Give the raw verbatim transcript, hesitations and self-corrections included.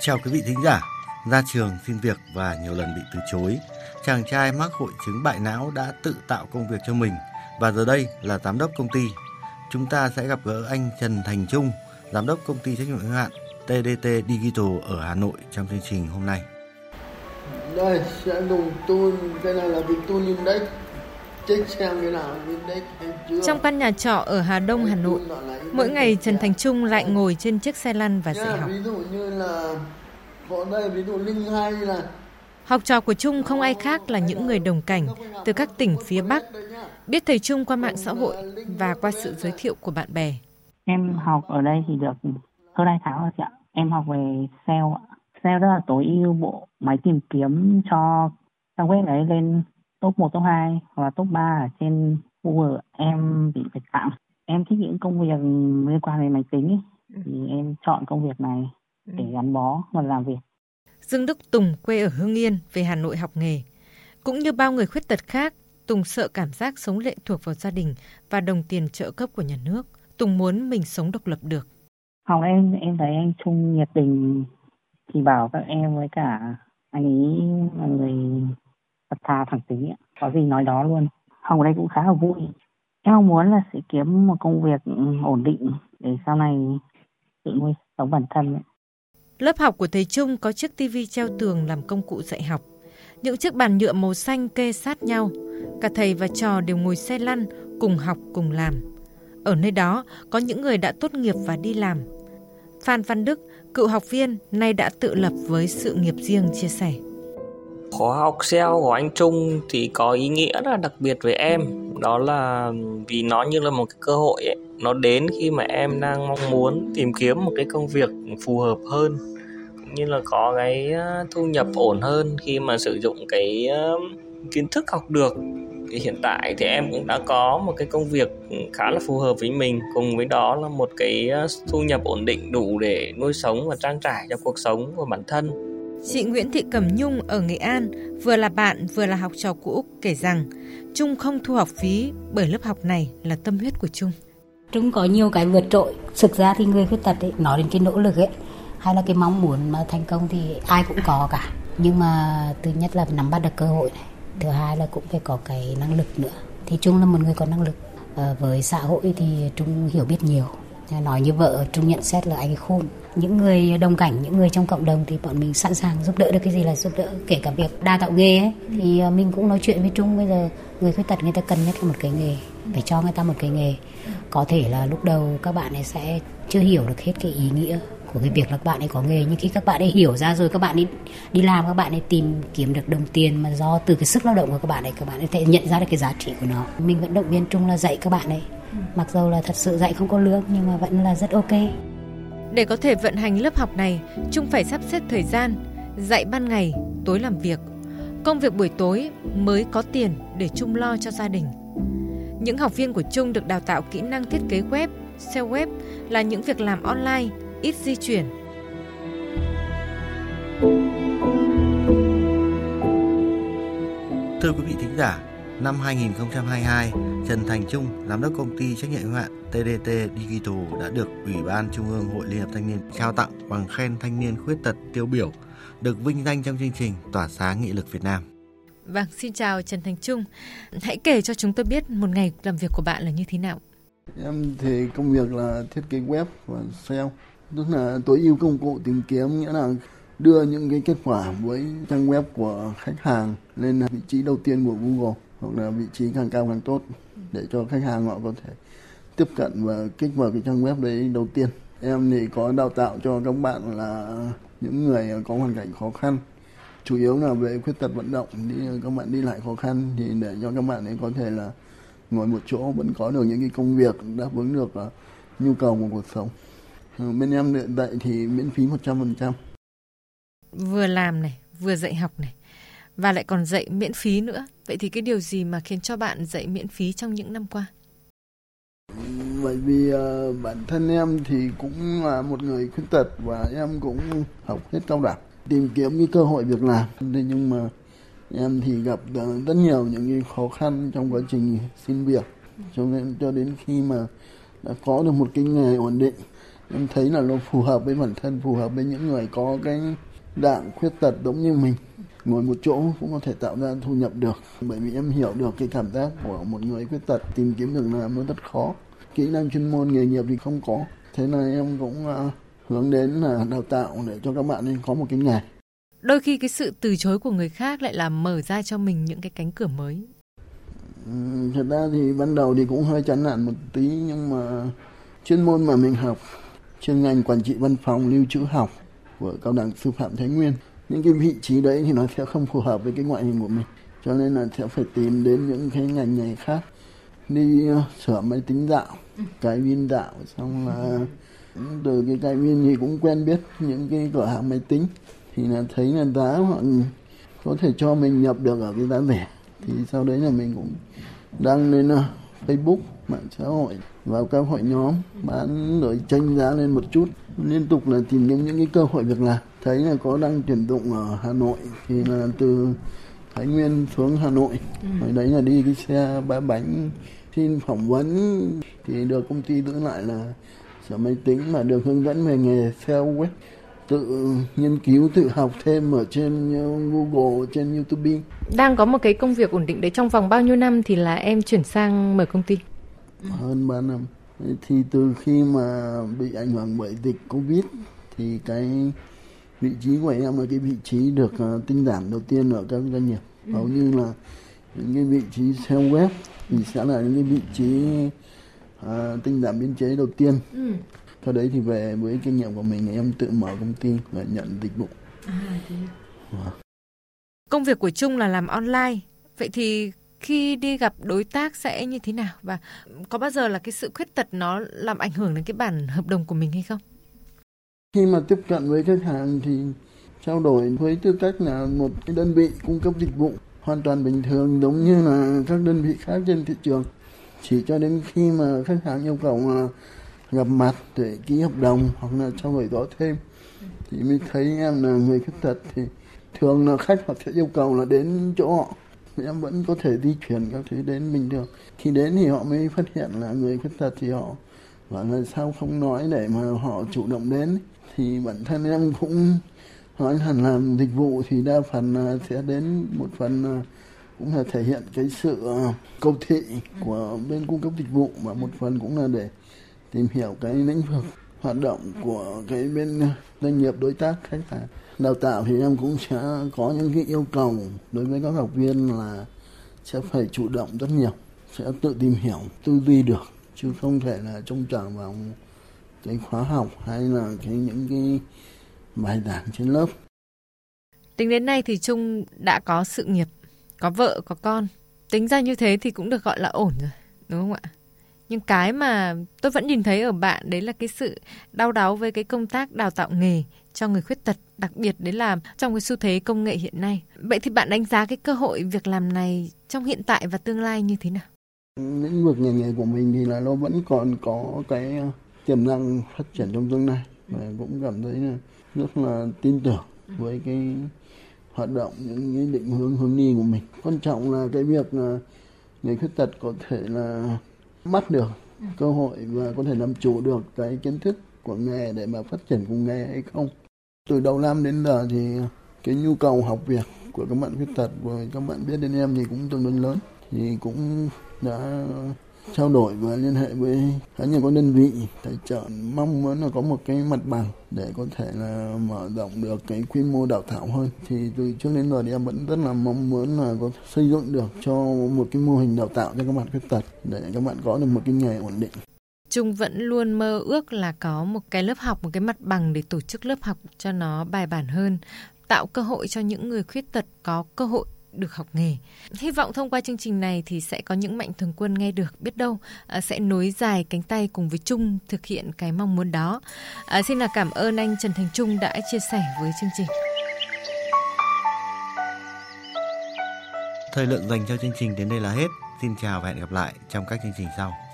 Chào quý vị thính giả, ra trường xin việc và nhiều lần bị từ chối. Chàng trai mắc hội chứng bại não đã tự tạo công việc cho mình và giờ đây là giám đốc công ty. Chúng ta sẽ gặp gỡ anh Trần Thành Trung, giám đốc công ty trách nhiệm hữu hạn tê đê tê Digital ở Hà Nội trong chương trình hôm nay. Đây sẽ dùng tool, cái này là cái tool index. Trong căn nhà trọ ở Hà Đông, Hà Nội, mỗi ngày Trần Thành Trung lại ngồi trên chiếc xe lăn và dạy học. Học trò của Trung không ai khác là những người đồng cảnh từ các tỉnh phía Bắc, biết thầy Trung qua mạng xã hội và qua sự giới thiệu của bạn bè. Em học ở đây thì được hơn hai tháng rồi chị ạ. Em học về ét e o ạ. ét e o rất là tối ưu bộ máy tìm kiếm cho trang web đấy lên top một, top hai hoặc là top ba ở trên Google. Em bị phải tạm. Em thích những công việc liên quan đến máy tính ấy, thì em chọn công việc này để gắn bó và làm việc. Dương Đức Tùng quê ở Hưng Yên về Hà Nội học nghề. Cũng như bao người khuyết tật khác, Tùng sợ cảm giác sống lệ thuộc vào gia đình và đồng tiền trợ cấp của nhà nước. Tùng muốn mình sống độc lập được. Học em, em thấy anh Trung nhiệt tình thì bảo các em với cả anh ấy là người thật thà thẳng tính, có gì nói đó luôn. Học ở đây cũng khá là vui. Em mong muốn là sẽ kiếm một công việc ổn định để sau này tự nuôi sống bản thân. Lớp học của thầy Trung có chiếc tivi treo tường làm công cụ dạy học. Những chiếc bàn nhựa màu xanh kê sát nhau. Cả thầy và trò đều ngồi xe lăn, cùng học, cùng làm. Ở nơi đó có những người đã tốt nghiệp và đi làm. Phan Văn Đức, cựu học viên, nay đã tự lập với sự nghiệp riêng, chia sẻ. Khóa học ét e o của anh Trung thì có ý nghĩa rất đặc biệt với em. Đó là vì nó như là một cái cơ hội ấy. Nó đến khi mà em đang mong muốn tìm kiếm một cái công việc phù hợp hơn, cũng như là có cái thu nhập ổn hơn khi mà sử dụng cái kiến thức học được. Thì hiện tại thì em cũng đã có một cái công việc khá là phù hợp với mình, cùng với đó là một cái thu nhập ổn định đủ để nuôi sống và trang trải cho cuộc sống của bản thân. Chị Nguyễn Thị Cẩm Nhung ở Nghệ An, vừa là bạn vừa là học trò cũ, kể rằng Trung không thu học phí bởi lớp học này là tâm huyết của Trung. Trung có nhiều cái vượt trội. Thực ra thì người khuyết tật ấy, nói đến cái nỗ lực ấy, hay là cái mong muốn mà thành công thì ai cũng có cả. Nhưng mà thứ nhất là nắm bắt được cơ hội này, thứ hai là cũng phải có cái năng lực nữa. Thì Trung là một người có năng lực. À, với xã hội thì Trung hiểu biết nhiều. Nói như vợ Trung nhận xét là anh khôn. Những người đồng cảnh, những người trong cộng đồng thì bọn mình sẵn sàng giúp đỡ được cái gì là giúp đỡ. Kể cả việc đào tạo nghề ấy, thì mình cũng nói chuyện với Trung. Bây giờ người khuyết tật người ta cần nhất là một cái nghề, phải cho người ta một cái nghề. Có thể là lúc đầu các bạn ấy sẽ chưa hiểu được hết cái ý nghĩa của cái việc là các bạn ấy có nghề. Nhưng khi các bạn ấy hiểu ra rồi, các bạn ấy đi làm, các bạn ấy tìm kiếm được đồng tiền mà do từ cái sức lao động của các bạn ấy, các bạn ấy thể nhận ra được cái giá trị của nó. Mình vẫn động viên Trung là dạy các bạn ấy. Mặc dù là thật sự dạy không có lương nhưng mà vẫn là rất ok. Để có thể vận hành lớp học này, Trung phải sắp xếp thời gian, dạy ban ngày, tối làm việc. Công việc buổi tối mới có tiền để Trung lo cho gia đình. Những học viên của Trung được đào tạo kỹ năng thiết kế web, ét e o web là những việc làm online, ít di chuyển. Thưa quý vị thính giả, năm hai không hai hai, Trần Thành Trung, giám đốc công ty trách nhiệm hữu hạn tê đê tê Digital đã được Ủy ban Trung ương Hội Liên hiệp Thanh niên trao tặng bằng khen thanh niên khuyết tật tiêu biểu, được vinh danh trong chương trình Tỏa sáng nghị lực Việt Nam. Vâng, xin chào Trần Thành Trung. Hãy kể cho chúng tôi biết một ngày làm việc của bạn là như thế nào. Em thì công việc là thiết kế web và ét e o, tức là tối ưu công cụ tìm kiếm, nghĩa là đưa những cái kết quả với trang web của khách hàng lên vị trí đầu tiên của Google, hoặc là vị trí càng cao càng tốt, để cho khách hàng họ có thể tiếp cận và kích vào cái trang web đấy đầu tiên. Em thì có đào tạo cho các bạn là những người có hoàn cảnh khó khăn, chủ yếu là về khuyết tật vận động, đi, các bạn đi lại khó khăn, thì để cho các bạn ấy có thể là ngồi một chỗ vẫn có được những cái công việc đáp ứng được uh, nhu cầu của cuộc sống. Uh, bên em hiện tại thì miễn phí một trăm phần trăm. Vừa làm này, vừa dạy học này, và lại còn dạy miễn phí nữa. Vậy thì cái điều gì mà khiến cho bạn dạy miễn phí trong những năm qua? Bởi vì uh, bản thân em thì cũng là một người khuyết tật và em cũng học hết cao đẳng, tìm kiếm cái cơ hội việc làm. Thế nhưng mà em thì gặp rất nhiều những cái khó khăn trong quá trình xin việc, cho nên cho đến khi mà đã có được một cái nghề ổn định Em thấy là nó phù hợp với bản thân, phù hợp với những người có cái dạng khuyết tật giống như mình. Ngồi một chỗ cũng có thể tạo ra thu nhập được. Bởi vì em hiểu được cái cảm giác của một người khuyết tật, tìm kiếm việc làm nó rất khó. Kỹ năng chuyên môn, nghề nghiệp thì không có. Thế nên em cũng hướng đến là đào tạo để cho các bạn nên có một cái nghề. Đôi khi cái sự từ chối của người khác lại làm mở ra cho mình những cái cánh cửa mới. Thật ra thì ban đầu thì cũng hơi chán nản một tí, nhưng mà chuyên môn mà mình học, chuyên ngành quản trị văn phòng lưu trữ học của Cao đẳng Sư phạm Thái Nguyên, những cái vị trí đấy thì nó sẽ không phù hợp với cái ngoại hình của mình, cho nên là sẽ phải tìm đến những cái ngành nghề khác, đi sửa máy tính dạo, cái viên dạo, xong là từ cái cái viên thì cũng quen biết những cái cửa hàng máy tính, thì là thấy là giá họ có thể cho mình nhập được ở cái giá rẻ. Thì sau đấy là mình cũng đăng lên Facebook, mạng xã hội, vào các hội nhóm, bán đổi tranh giá lên một chút. Liên tục là tìm kiếm những cái cơ hội việc làm. Thấy là có đăng tuyển dụng ở Hà Nội thì là từ Thái Nguyên xuống Hà Nội. Ở đấy là đi cái xe ba bánh xin phỏng vấn thì được công ty giữ lại là sửa máy tính, mà được hướng dẫn về nghề ét e o web. Tự nghiên cứu, tự học thêm ở trên Google, trên YouTube. Đang có một cái công việc ổn định đấy, trong vòng bao nhiêu năm thì là em chuyển sang mở công ty? Hơn ba năm. Thì từ khi mà bị ảnh hưởng bởi dịch Covid thì cái vị trí của em là cái vị trí được tinh giản đầu tiên ở các doanh nghiệp. Ừ. Hầu như là những cái vị trí ét e o web thì sẽ là những cái vị trí uh, tinh giản biên chế đầu tiên. Ừ. Sau đấy thì về với kinh nghiệm của mình, em tự mở công ty và nhận dịch vụ. À, wow. Công việc của Trung là làm online. Vậy thì khi đi gặp đối tác sẽ như thế nào? Và có bao giờ là cái sự khuyết tật nó làm ảnh hưởng đến cái bản hợp đồng của mình hay không? Khi mà tiếp cận với khách hàng thì trao đổi với tư cách là một cái đơn vị cung cấp dịch vụ hoàn toàn bình thường, giống như là các đơn vị khác trên thị trường. Chỉ cho đến khi mà khách hàng yêu cầu là gặp mặt để ký hợp đồng hoặc là trao đổi đó thêm thì mới thấy em là người khuyết tật. Thì thường là khách họ sẽ yêu cầu là đến chỗ họ, em vẫn có thể di chuyển các thứ đến bình thường. Khi đến thì họ mới phát hiện là người khuyết tật thì họ bảo là sao không nói để mà họ chủ động đến. Thì bản thân em cũng nói hẳn làm dịch vụ thì đa phần sẽ đến, một phần cũng là thể hiện cái sự cầu thị của bên cung cấp dịch vụ, và một phần cũng là để tìm hiểu cái lĩnh vực hoạt động của cái bên doanh nghiệp đối tác khách hàng. Đào tạo thì em cũng sẽ có những cái yêu cầu đối với các học viên là sẽ phải chủ động rất nhiều, sẽ tự tìm hiểu, tư duy được, chứ không thể là trông chờ vào cái khóa học hay là cái những cái bài giảng trên lớp. Tính đến nay thì Trung đã có sự nghiệp, có vợ, có con. Tính ra như thế thì cũng được gọi là ổn rồi, đúng không ạ? Nhưng cái mà tôi vẫn nhìn thấy ở bạn đấy là cái sự đau đáu với cái công tác đào tạo nghề cho người khuyết tật, đặc biệt đấy là trong cái xu thế công nghệ hiện nay. Vậy thì bạn đánh giá cái cơ hội việc làm này trong hiện tại và tương lai như thế nào? Lĩnh vực nghề nghề của mình thì là nó vẫn còn có cái tiềm năng phát triển trong tương lai. Và cũng cảm thấy là rất là tin tưởng với cái hoạt động, những cái định hướng hướng đi của mình. Quan trọng là cái việc là người khuyết tật có thể là bắt được cơ hội và có thể làm chủ được cái kiến thức của nghề để mà phát triển cùng nghề hay không. Từ đầu năm đến giờ thì cái nhu cầu học việc của các bạn khuyết tật, rồi các bạn biết đến em thì cũng tương đối lớn, thì cũng đã trao đổi và liên hệ với khá nhiều các đơn vị tài trợ, mong muốn là có một cái mặt bằng để có thể là mở rộng được cái quy mô đào tạo hơn. Thì từ trước đến giờ thì em vẫn rất là mong muốn là có xây dựng được cho một cái mô hình đào tạo cho các bạn khuyết tật để các bạn có được một cái nghề ổn định. Trung vẫn luôn mơ ước là có một cái lớp học, một cái mặt bằng để tổ chức lớp học cho nó bài bản hơn, tạo cơ hội cho những người khuyết tật có cơ hội được học nghề. Hy vọng thông qua chương trình này thì sẽ có những mạnh thường quân nghe được, biết đâu sẽ nối dài cánh tay cùng với Trung thực hiện cái mong muốn đó. À, xin là cảm ơn anh Trần Thành Trung đã chia sẻ với chương trình. Thời lượng dành cho chương trình đến đây là hết. Xin chào và hẹn gặp lại trong các chương trình sau.